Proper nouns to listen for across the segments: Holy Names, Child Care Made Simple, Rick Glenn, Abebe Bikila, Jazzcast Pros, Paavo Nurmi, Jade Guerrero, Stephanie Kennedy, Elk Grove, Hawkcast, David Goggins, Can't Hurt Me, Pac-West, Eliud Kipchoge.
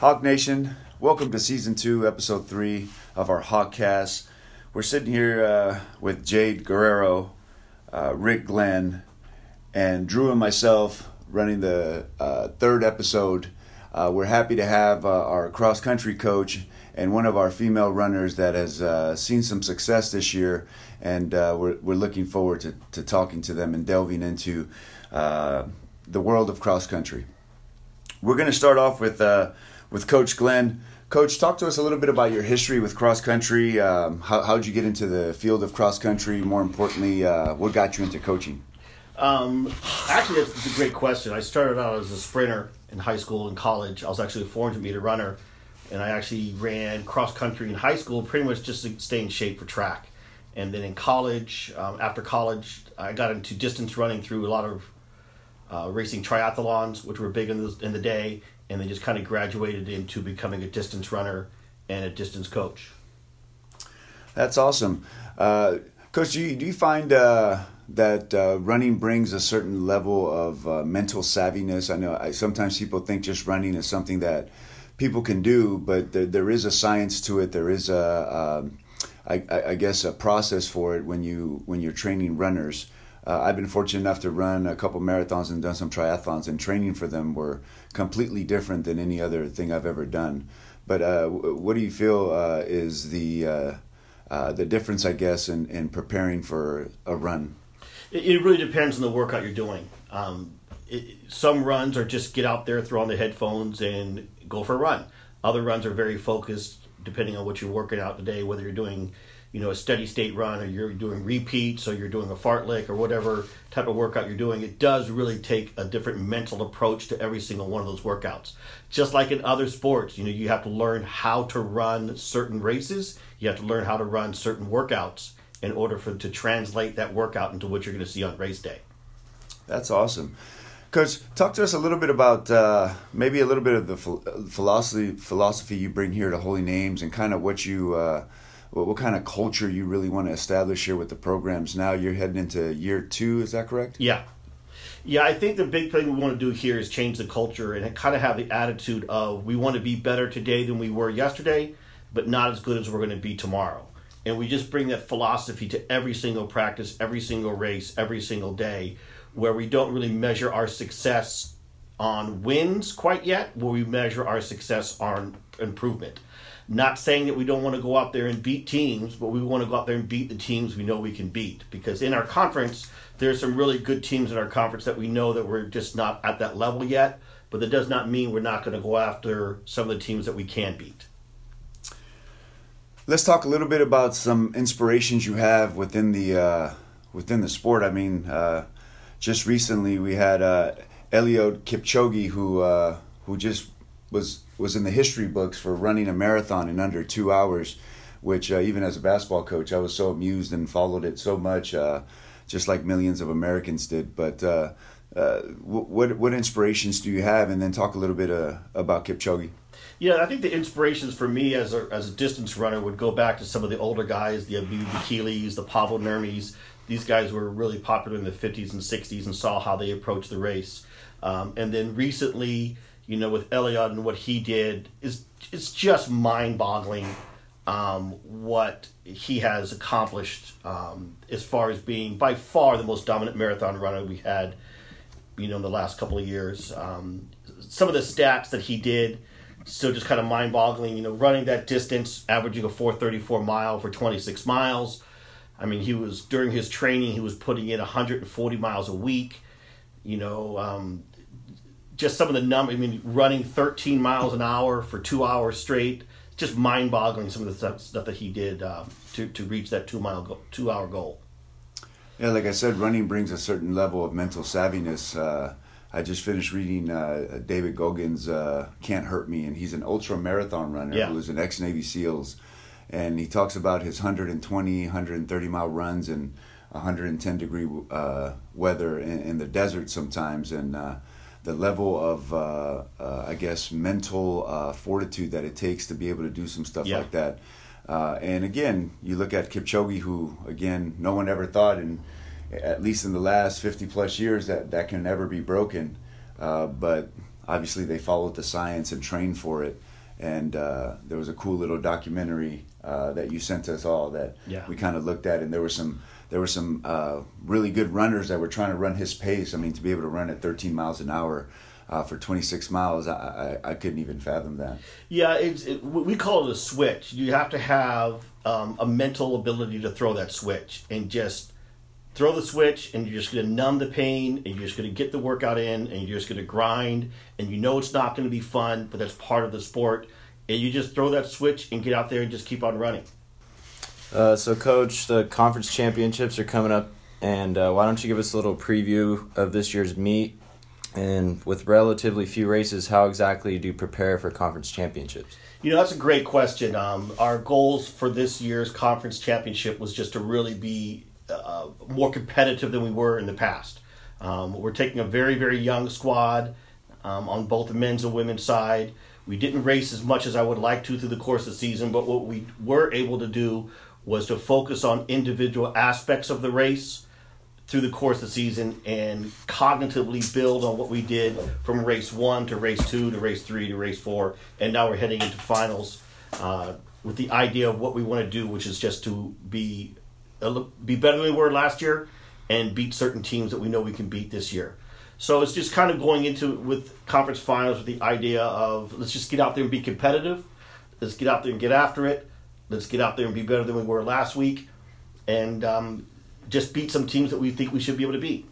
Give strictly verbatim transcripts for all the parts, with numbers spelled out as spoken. Hawk Nation, welcome to Season two, Episode three of our Hawkcast. We're sitting here uh, with Jade Guerrero, uh, Rick Glenn, and Drew and myself running the uh, third episode. Uh, we're happy to have uh, our cross-country coach and one of our female runners that has uh, seen some success this year, and uh, we're, we're looking forward to, to talking to them and delving into uh, the world of cross-country. We're going to start off with... Uh, With Coach Glenn. Coach, talk to us a little bit about your history with cross country. Um, how how'd you get into the field of cross country? More importantly, uh, what got you into coaching? Um, actually, that's a great question. I started out as a sprinter in high school and college. I was actually a four hundred meter runner, and I actually ran cross country in high school, pretty much just to stay in shape for track. And then in college, um, after college, I got into distance running through a lot of uh, racing triathlons, which were big in the, in the day. And they just kind of graduated into becoming a distance runner and a distance coach. That's awesome. Uh, Coach, do you, do you find uh, that uh, running brings a certain level of uh, mental savviness? I know I, sometimes people think just running is something that people can do, but there, there is a science to it. There is a, a I, I guess, a process for it when you when you're training runners. Uh, I've been fortunate enough to run a couple marathons and done some triathlons, and training for them were completely different than any other thing I've ever done. But uh, w- what do you feel uh, is the uh, uh, the difference, I guess, in, in preparing for a run? It, it really depends on the workout you're doing. Um, it, some runs are just get out there, throw on the headphones, and go for a run. Other runs are very focused, depending on what you're working out today, whether you're doing you know, a steady state run, or you're doing repeats, or you're doing a fartlek, or whatever type of workout you're doing. It does really take a different mental approach to every single one of those workouts. Just like in other sports, you know, you have to learn how to run certain races. You have to learn how to run certain workouts in order for to translate that workout into what you're going to see on race day. That's awesome. Coach, talk to us a little bit about uh, maybe a little bit of the philosophy philosophy you bring here to Holy Names, and kind of what you uh, What, what kind of culture you really want to establish here with the programs. Now you're heading into year two, is that correct? Yeah. Yeah, I think the big thing we want to do here is change the culture and kind of have the attitude of we want to be better today than we were yesterday, but not as good as we're going to be tomorrow. And we just bring that philosophy to every single practice, every single race, every single day, where we don't really measure our success on wins quite yet, where we measure our success on improvement. Not saying that we don't want to go out there and beat teams, but we want to go out there and beat the teams we know we can beat. Because in our conference, there's some really good teams in our conference that we know that we're just not at that level yet. But that does not mean we're not going to go after some of the teams that we can beat. Let's talk a little bit about some inspirations you have within the uh, within the sport. I mean, uh, just recently we had uh, Eliud Kipchoge, who uh, who just was. was in the history books for running a marathon in under two hours, which uh, even as a basketball coach, I was so amused and followed it so much, uh, just like millions of Americans did. But uh, uh, what what inspirations do you have? And then talk a little bit uh, about Kipchoge. Yeah, I think the inspirations for me as a, as a distance runner would go back to some of the older guys, the Abebe Bikilas, the Paavo Nurmis. These guys were really popular in the fifties and sixties and saw how they approached the race. Um, and then recently, you know, with Eliud and what he did, is it's just mind-boggling um, what he has accomplished um, as far as being by far the most dominant marathon runner we had, you know, in the last couple of years. Um, some of the stats that he did, still just kind of mind-boggling, you know, running that distance, averaging a four thirty-four mile for twenty-six miles. I mean, he was, during his training, he was putting in one hundred forty miles a week, you know, um, just some of the numbers. I mean, running thirteen miles an hour for two hours straight, just mind-boggling some of the stuff, stuff that he did um, to, to reach that two-mile go- two-hour goal. Yeah, like I said, running brings a certain level of mental savviness. Uh, I just finished reading uh, David Goggins' uh, Can't Hurt Me, and he's an ultra-marathon runner yeah. who was an ex-Navy SEALs. And he talks about his one hundred twenty, one hundred thirty-mile runs in one hundred ten degree uh, weather in, in the desert sometimes. And uh, the level of, uh, uh, I guess, mental uh, fortitude that it takes to be able to do some stuff yeah. like that. Uh, and again, you look at Kipchoge, who, again, no one ever thought, in, at least in the last fifty-plus years, that that can never be broken. Uh, but obviously they followed the science and trained for it. And uh, there was a cool little documentary uh, that you sent us all that yeah. we kind of looked at, and there were some there were some uh, really good runners that were trying to run his pace. I mean, to be able to run at thirteen miles an hour uh, for twenty-six miles, I, I I couldn't even fathom that. Yeah, it's, it, we call it a switch. You have to have um, a mental ability to throw that switch and just throw the switch, and you're just going to numb the pain, and you're just going to get the workout in, and you're just going to grind, and you know it's not going to be fun, but that's part of the sport, and you just throw that switch and get out there and just keep on running. Uh, so, Coach, the conference championships are coming up, and uh, why don't you give us a little preview of this year's meet, and with relatively few races, how exactly do you prepare for conference championships? You know, that's a great question. Um, our goals for this year's conference championship was just to really be Uh, more competitive than we were in the past. Um, we're taking a very, very young squad um, on both the men's and women's side. We didn't race as much as I would like to through the course of the season, but what we were able to do was to focus on individual aspects of the race through the course of the season and cognitively build on what we did from race one to race two to race three to race four, and now we're heading into finals uh, with the idea of what we want to do, which is just to be be better than we were last year and beat certain teams that we know we can beat this year. So it's just kind of going into with conference finals with the idea of let's just get out there and be competitive. Let's get out there and get after it. Let's get out there and be better than we were last week and um, just beat some teams that we think we should be able to beat.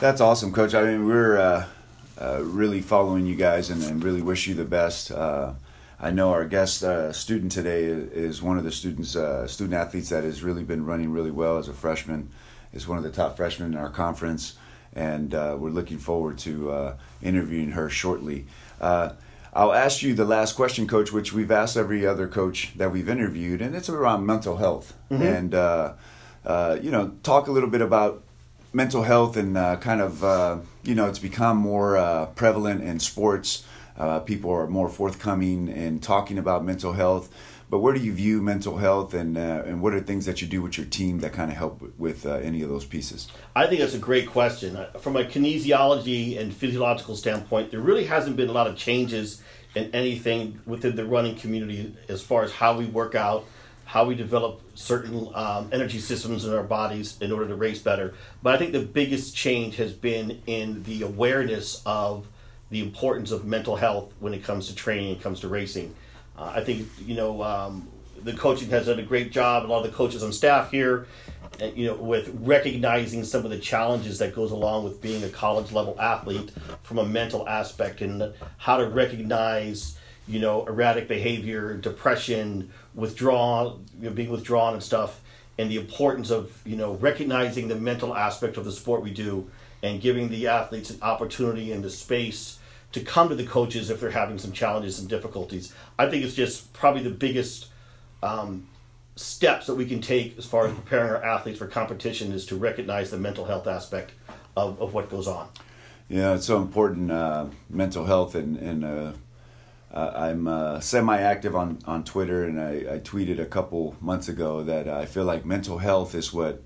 That's awesome, Coach. I mean, we're uh, uh, really following you guys and, and really wish you the best. Uh, I know our guest uh, student today is one of the students, uh, student athletes that has really been running really well as a freshman. Is one of the top freshmen in our conference, and uh, we're looking forward to uh, interviewing her shortly. Uh, I'll ask you the last question, Coach, which we've asked every other coach that we've interviewed, and it's around mental health. Mm-hmm. And, uh, uh, you know, talk a little bit about mental health and uh, kind of, uh, you know, it's become more uh, prevalent in sports. Uh, people are more forthcoming and talking about mental health, but where do you view mental health, and uh, and what are things that you do with your team that kind of help with, with uh, any of those pieces? I think that's a great question. From a kinesiology and physiological standpoint, there really hasn't been a lot of changes in anything within the running community as far as how we work out, how we develop certain um, energy systems in our bodies in order to race better. But I think the biggest change has been in the awareness of the importance of mental health when it comes to training, when it comes to racing. Uh, I think, you know, um, the coaching has done a great job, a lot of the coaches on staff here, and, you know, with recognizing some of the challenges that goes along with being a college-level athlete from a mental aspect and how to recognize, you know, erratic behavior, depression, withdrawal, you know, being withdrawn and stuff, and the importance of, you know, recognizing the mental aspect of the sport we do and giving the athletes an opportunity and the space to come to the coaches if they're having some challenges and difficulties. I think it's just probably the biggest um, steps that we can take as far as preparing our athletes for competition is to recognize the mental health aspect of, of what goes on. Yeah, it's so important, uh, mental health. And, and uh, I'm uh, semi-active on, on Twitter, and I, I tweeted a couple months ago that I feel like mental health is what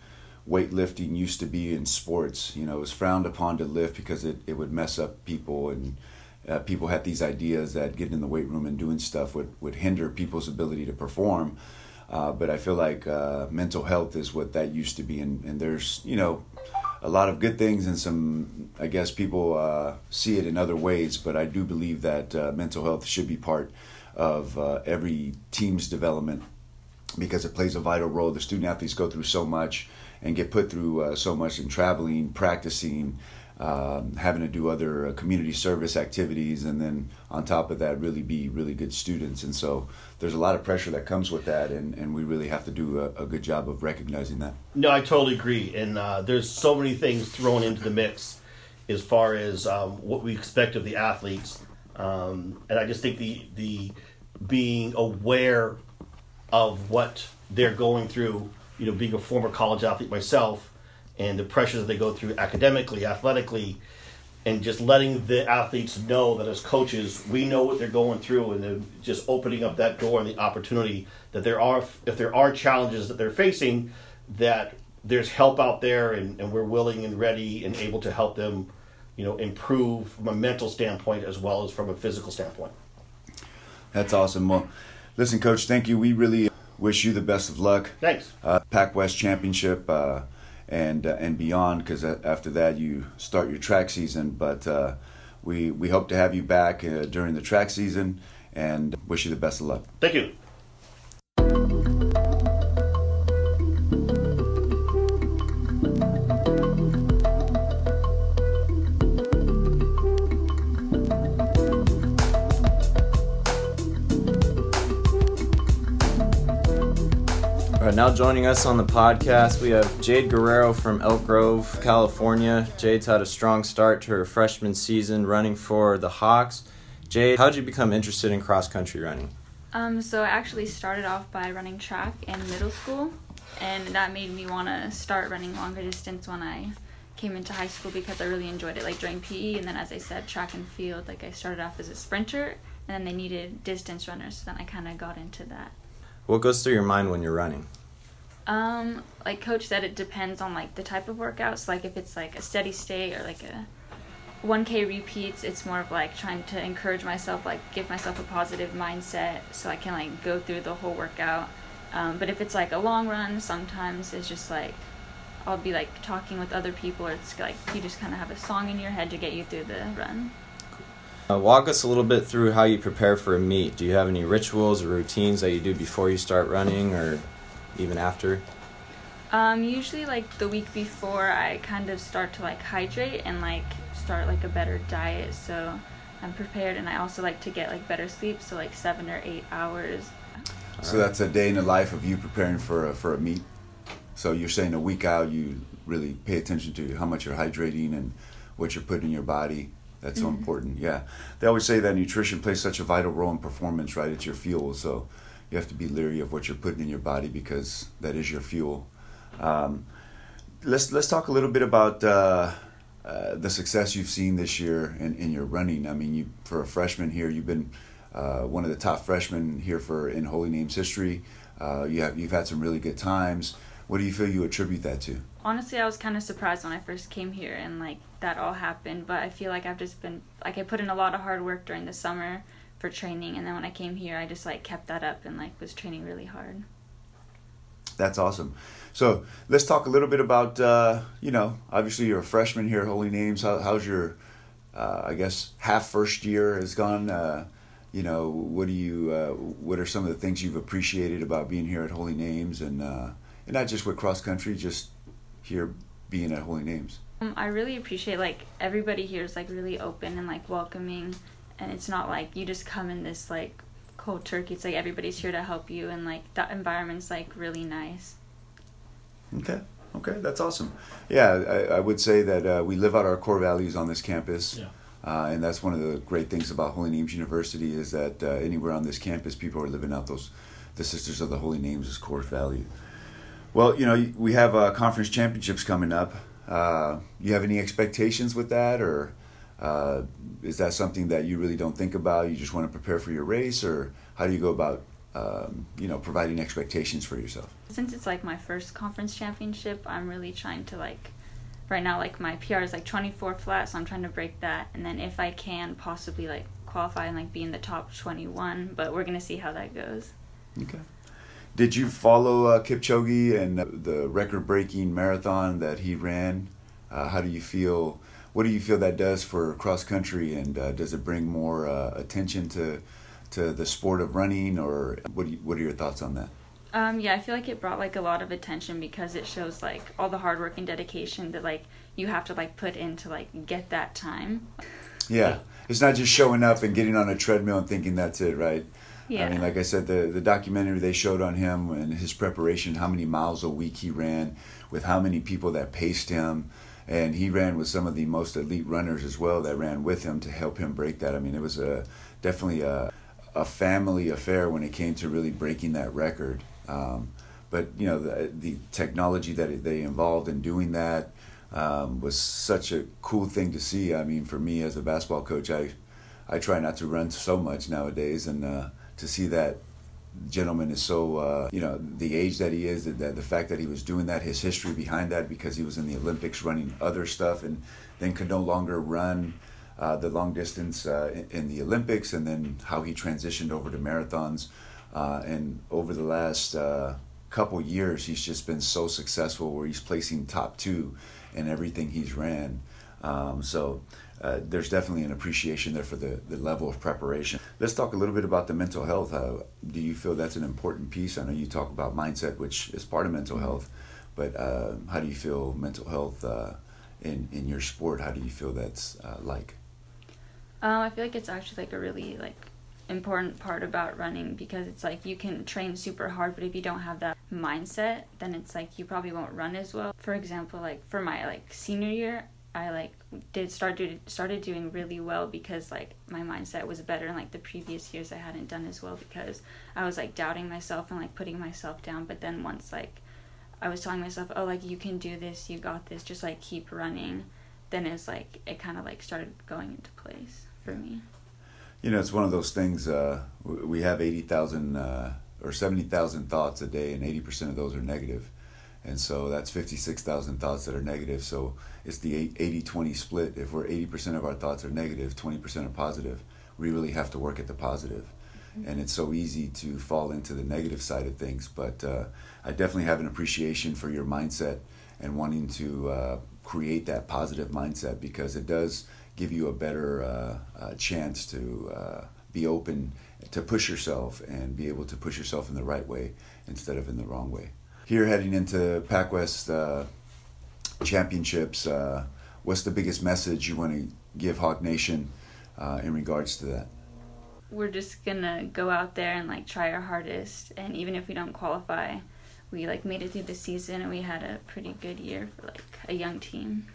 weightlifting used to be in sports. You know, it was frowned upon to lift because it, it would mess up people, and uh, people had these ideas that getting in the weight room and doing stuff would, would hinder people's ability to perform. Uh, but I feel like uh, mental health is what that used to be, and, and there's, you know, a lot of good things and some, I guess, people uh, see it in other ways, but I do believe that uh, mental health should be part of uh, every team's development because it plays a vital role. The student athletes go through so much and get put through uh, so much in traveling, practicing, um, having to do other uh, community service activities, and then on top of that, really be really good students. And so there's a lot of pressure that comes with that, and, and we really have to do a, a good job of recognizing that. No, I totally agree. And uh, there's so many things thrown into the mix as far as um, what we expect of the athletes. Um, and I just think the the being aware of what they're going through, you know, being a former college athlete myself and the pressures they go through academically, athletically, and just letting the athletes know that as coaches, we know what they're going through, and then just opening up that door and the opportunity that there are, if there are challenges that they're facing, that there's help out there, and, and we're willing and ready and able to help them, you know, improve from a mental standpoint as well as from a physical standpoint. That's awesome. Well, listen, Coach, thank you. We really wish you the best of luck. Thanks. Uh, Pac-West Championship uh, and uh, and beyond, because after that you start your track season. But uh, we, we hope to have you back uh, during the track season, and wish you the best of luck. Thank you. Now joining us on the podcast, we have Jade Guerrero from Elk Grove, California. Jade's had a strong start to her freshman season running for the Hawks. Jade, how did you become interested in cross-country running? Um, so I actually started off by running track in middle school, and that made me want to start running longer distance when I came into high school because I really enjoyed it, like during P E, and then as I said, track and field. Like I started off as a sprinter, and then they needed distance runners, so then I kind of got into that. What goes through your mind when you're running? Um, like Coach said, it depends on like the type of workouts. Like if it's like a steady state or like a one K repeats, it's more of like trying to encourage myself, like give myself a positive mindset so I can like go through the whole workout. Um, but if it's like a long run, sometimes it's just like I'll be like talking with other people, or it's like you just kind of have a song in your head to get you through the run. Uh, walk us a little bit through how you prepare for a meet. Do you have any rituals or routines that you do before you start running, or even after? Um, usually like the week before, I kind of start to like hydrate and like start like a better diet, so I'm prepared, and I also like to get like better sleep, so like seven or eight hours. So that's a day in the life of you preparing for a, for a meet. So you're saying a week out, you really pay attention to how much you're hydrating and what you're putting in your body. That's mm-hmm. so important. Yeah, they always say that nutrition plays such a vital role in performance, right? It's your fuel, so you have to be leery of what you're putting in your body because that is your fuel. Um, let's let's talk a little bit about uh, uh, the success you've seen this year in, in your running. I mean, you for a freshman here, you've been uh, one of the top freshmen here for in Holy Names history. Uh, you have you've had some really good times. What do you feel you attribute that to? Honestly, I was kind of surprised when I first came here and like that all happened. But I feel like I've just been like I put in a lot of hard work during the summer for training, and then when I came here, I just like kept that up and like was training really hard. That's awesome. So let's talk a little bit about uh, you know, obviously you're a freshman here at Holy Names. How, how's your uh, I guess half first year has gone? Uh, you know, what do you uh, what are some of the things you've appreciated about being here at Holy Names, and uh, and not just with cross country, just here being at Holy Names? Um, I really appreciate like everybody here is like really open and like welcoming. And it's not like you just come in this like cold turkey. It's like everybody's here to help you, and like that environment's like really nice. Okay, okay, that's awesome. Yeah, I, I would say that uh, we live out our core values on this campus, yeah. uh, and that's one of the great things about Holy Names University is that uh, anywhere on this campus, people are living out those the Sisters of the Holy Names' core value. Well, you know, we have uh, conference championships coming up. Uh, you have any expectations with that, or? Uh, is that something that you really don't think about? You just want to prepare for your race, or how do you go about, um, you know, providing expectations for yourself? Since it's like my first conference championship, I'm really trying to like, right now, like my P R is like twenty-four flat, so I'm trying to break that, and then if I can, possibly like qualify and like be in the top twenty-one. But we're gonna see how that goes. Okay. Did you follow uh, Kipchoge and uh, the record-breaking marathon that he ran? Uh, how do you feel? What do you feel that does for cross country, and uh, does it bring more uh, attention to to the sport of running, or what? Do you, what are your thoughts on that? Um, yeah, I feel like it brought like a lot of attention because it shows like all the hard work and dedication that like you have to like put in to like get that time. Yeah, it's not just showing up and getting on a treadmill and thinking that's it, right? Yeah. I mean, like I said, the the documentary they showed on him and his preparation, how many miles a week he ran, with how many people that paced him. And he ran with some of the most elite runners as well that ran with him to help him break that. I mean, it was a definitely a, a family affair when it came to really breaking that record. Um, but, you know, the, the technology that they involved in doing that um, was such a cool thing to see. I mean, for me as a basketball coach, I, I try not to run so much nowadays. And uh, to see that gentleman is so, uh, you know, the age that he is, the, the fact that he was doing that, his history behind that, because he was in the Olympics running other stuff and then could no longer run uh, the long distance uh, in, in the Olympics, and then how he transitioned over to marathons. Uh, and over the last uh, couple years, he's just been so successful where he's placing top two in everything he's ran. Um, so uh, there's definitely an appreciation there for the, the level of preparation. Let's talk a little bit about the mental health. Uh, do you feel that's an important piece? I know you talk about mindset, which is part of mental health, but uh, how do you feel mental health uh, in, in your sport? How do you feel that's uh, like? Um, I feel like it's actually like a really like important part about running, because it's like you can train super hard, but if you don't have that mindset, then it's like you probably won't run as well. For example, like for my like senior year, I like did start do, started doing really well because like my mindset was better, and like the previous years I hadn't done as well because I was like doubting myself and like putting myself down. But then once like I was telling myself, oh, like you can do this, you got this, just like keep running, then it's like it kind of like started going into place for me. You know, it's one of those things, uh, we have eighty thousand uh, or seventy thousand thoughts a day, and eighty percent of those are negative. And so that's fifty-six thousand thoughts that are negative. So it's the eighty twenty split. If we're eighty percent of our thoughts are negative, twenty percent are positive, we really have to work at the positive. Mm-hmm. And it's so easy to fall into the negative side of things. But uh, I definitely have an appreciation for your mindset and wanting to uh, create that positive mindset, because it does give you a better uh, uh, chance to uh, be open, to push yourself and be able to push yourself in the right way instead of in the wrong way. Here heading into Pac-West uh, Championships, uh, what's the biggest message you want to give Hawk Nation uh, in regards to that? We're just going to go out there and like try our hardest, and even if we don't qualify, we like made it through the season and we had a pretty good year for like a young team.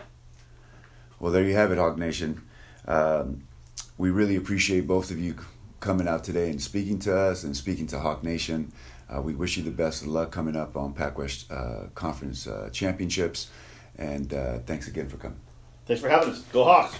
Well, there you have it, Hawk Nation. Um, we really appreciate both of you coming out today and speaking to us and speaking to Hawk Nation. Uh, we wish you the best of luck coming up on Pac-West uh, Conference uh, Championships. And uh, thanks again for coming. Thanks for having us. Go Hawks.